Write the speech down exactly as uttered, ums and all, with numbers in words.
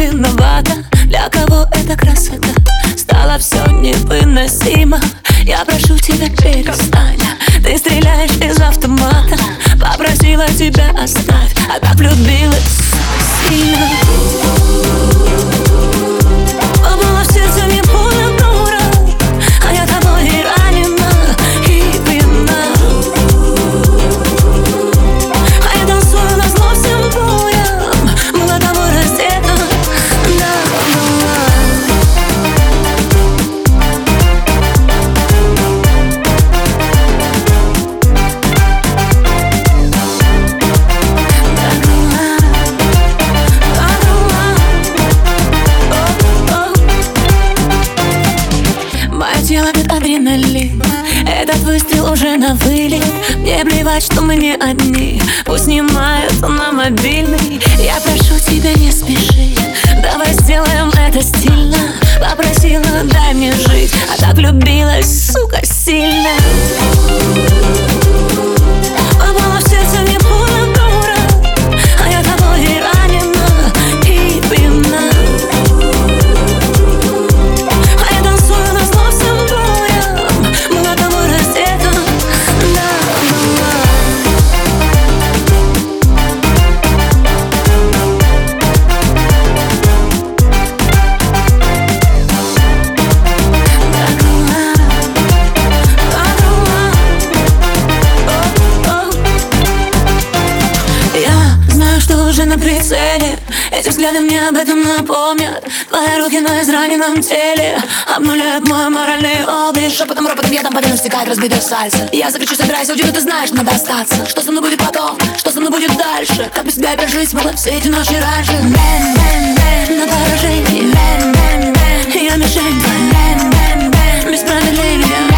виновата. Для кого эта красота стало все невыносимо? Я прошу тебя, перестань. Ты стреляешь из автомата. Попросила тебя, оставь, а так влюбилась сильно. Адреналин, этот выстрел уже на вылет. Мне плевать, что мы не одни. Пусть снимают на мобильный. Я прошу тебя, не спеши. Давай сделаем это стильно. Попросила, дай мне жить, а так влюбилась, сука, сильно. Попала в сердце мне пуля дура, а я тобой ранена и пьяна. На прицеле, эти взгляды мне об этом напомнят. Твои руки на израненном теле обнуляют мой моральный облик. Шепотом, ропотом я там по вену стекает разбитое сальце. Я закричу, собирайся, уйду, но ты знаешь, надо остаться. Что со мной будет потом, что со мной будет дальше? Как без тебя я прожить смогла все эти ночи раньше? Бэн, бэн, бэн, на поражении. Бэн, бэн, бэн, я мишень. Бэн, бэн, бэн, без промедления.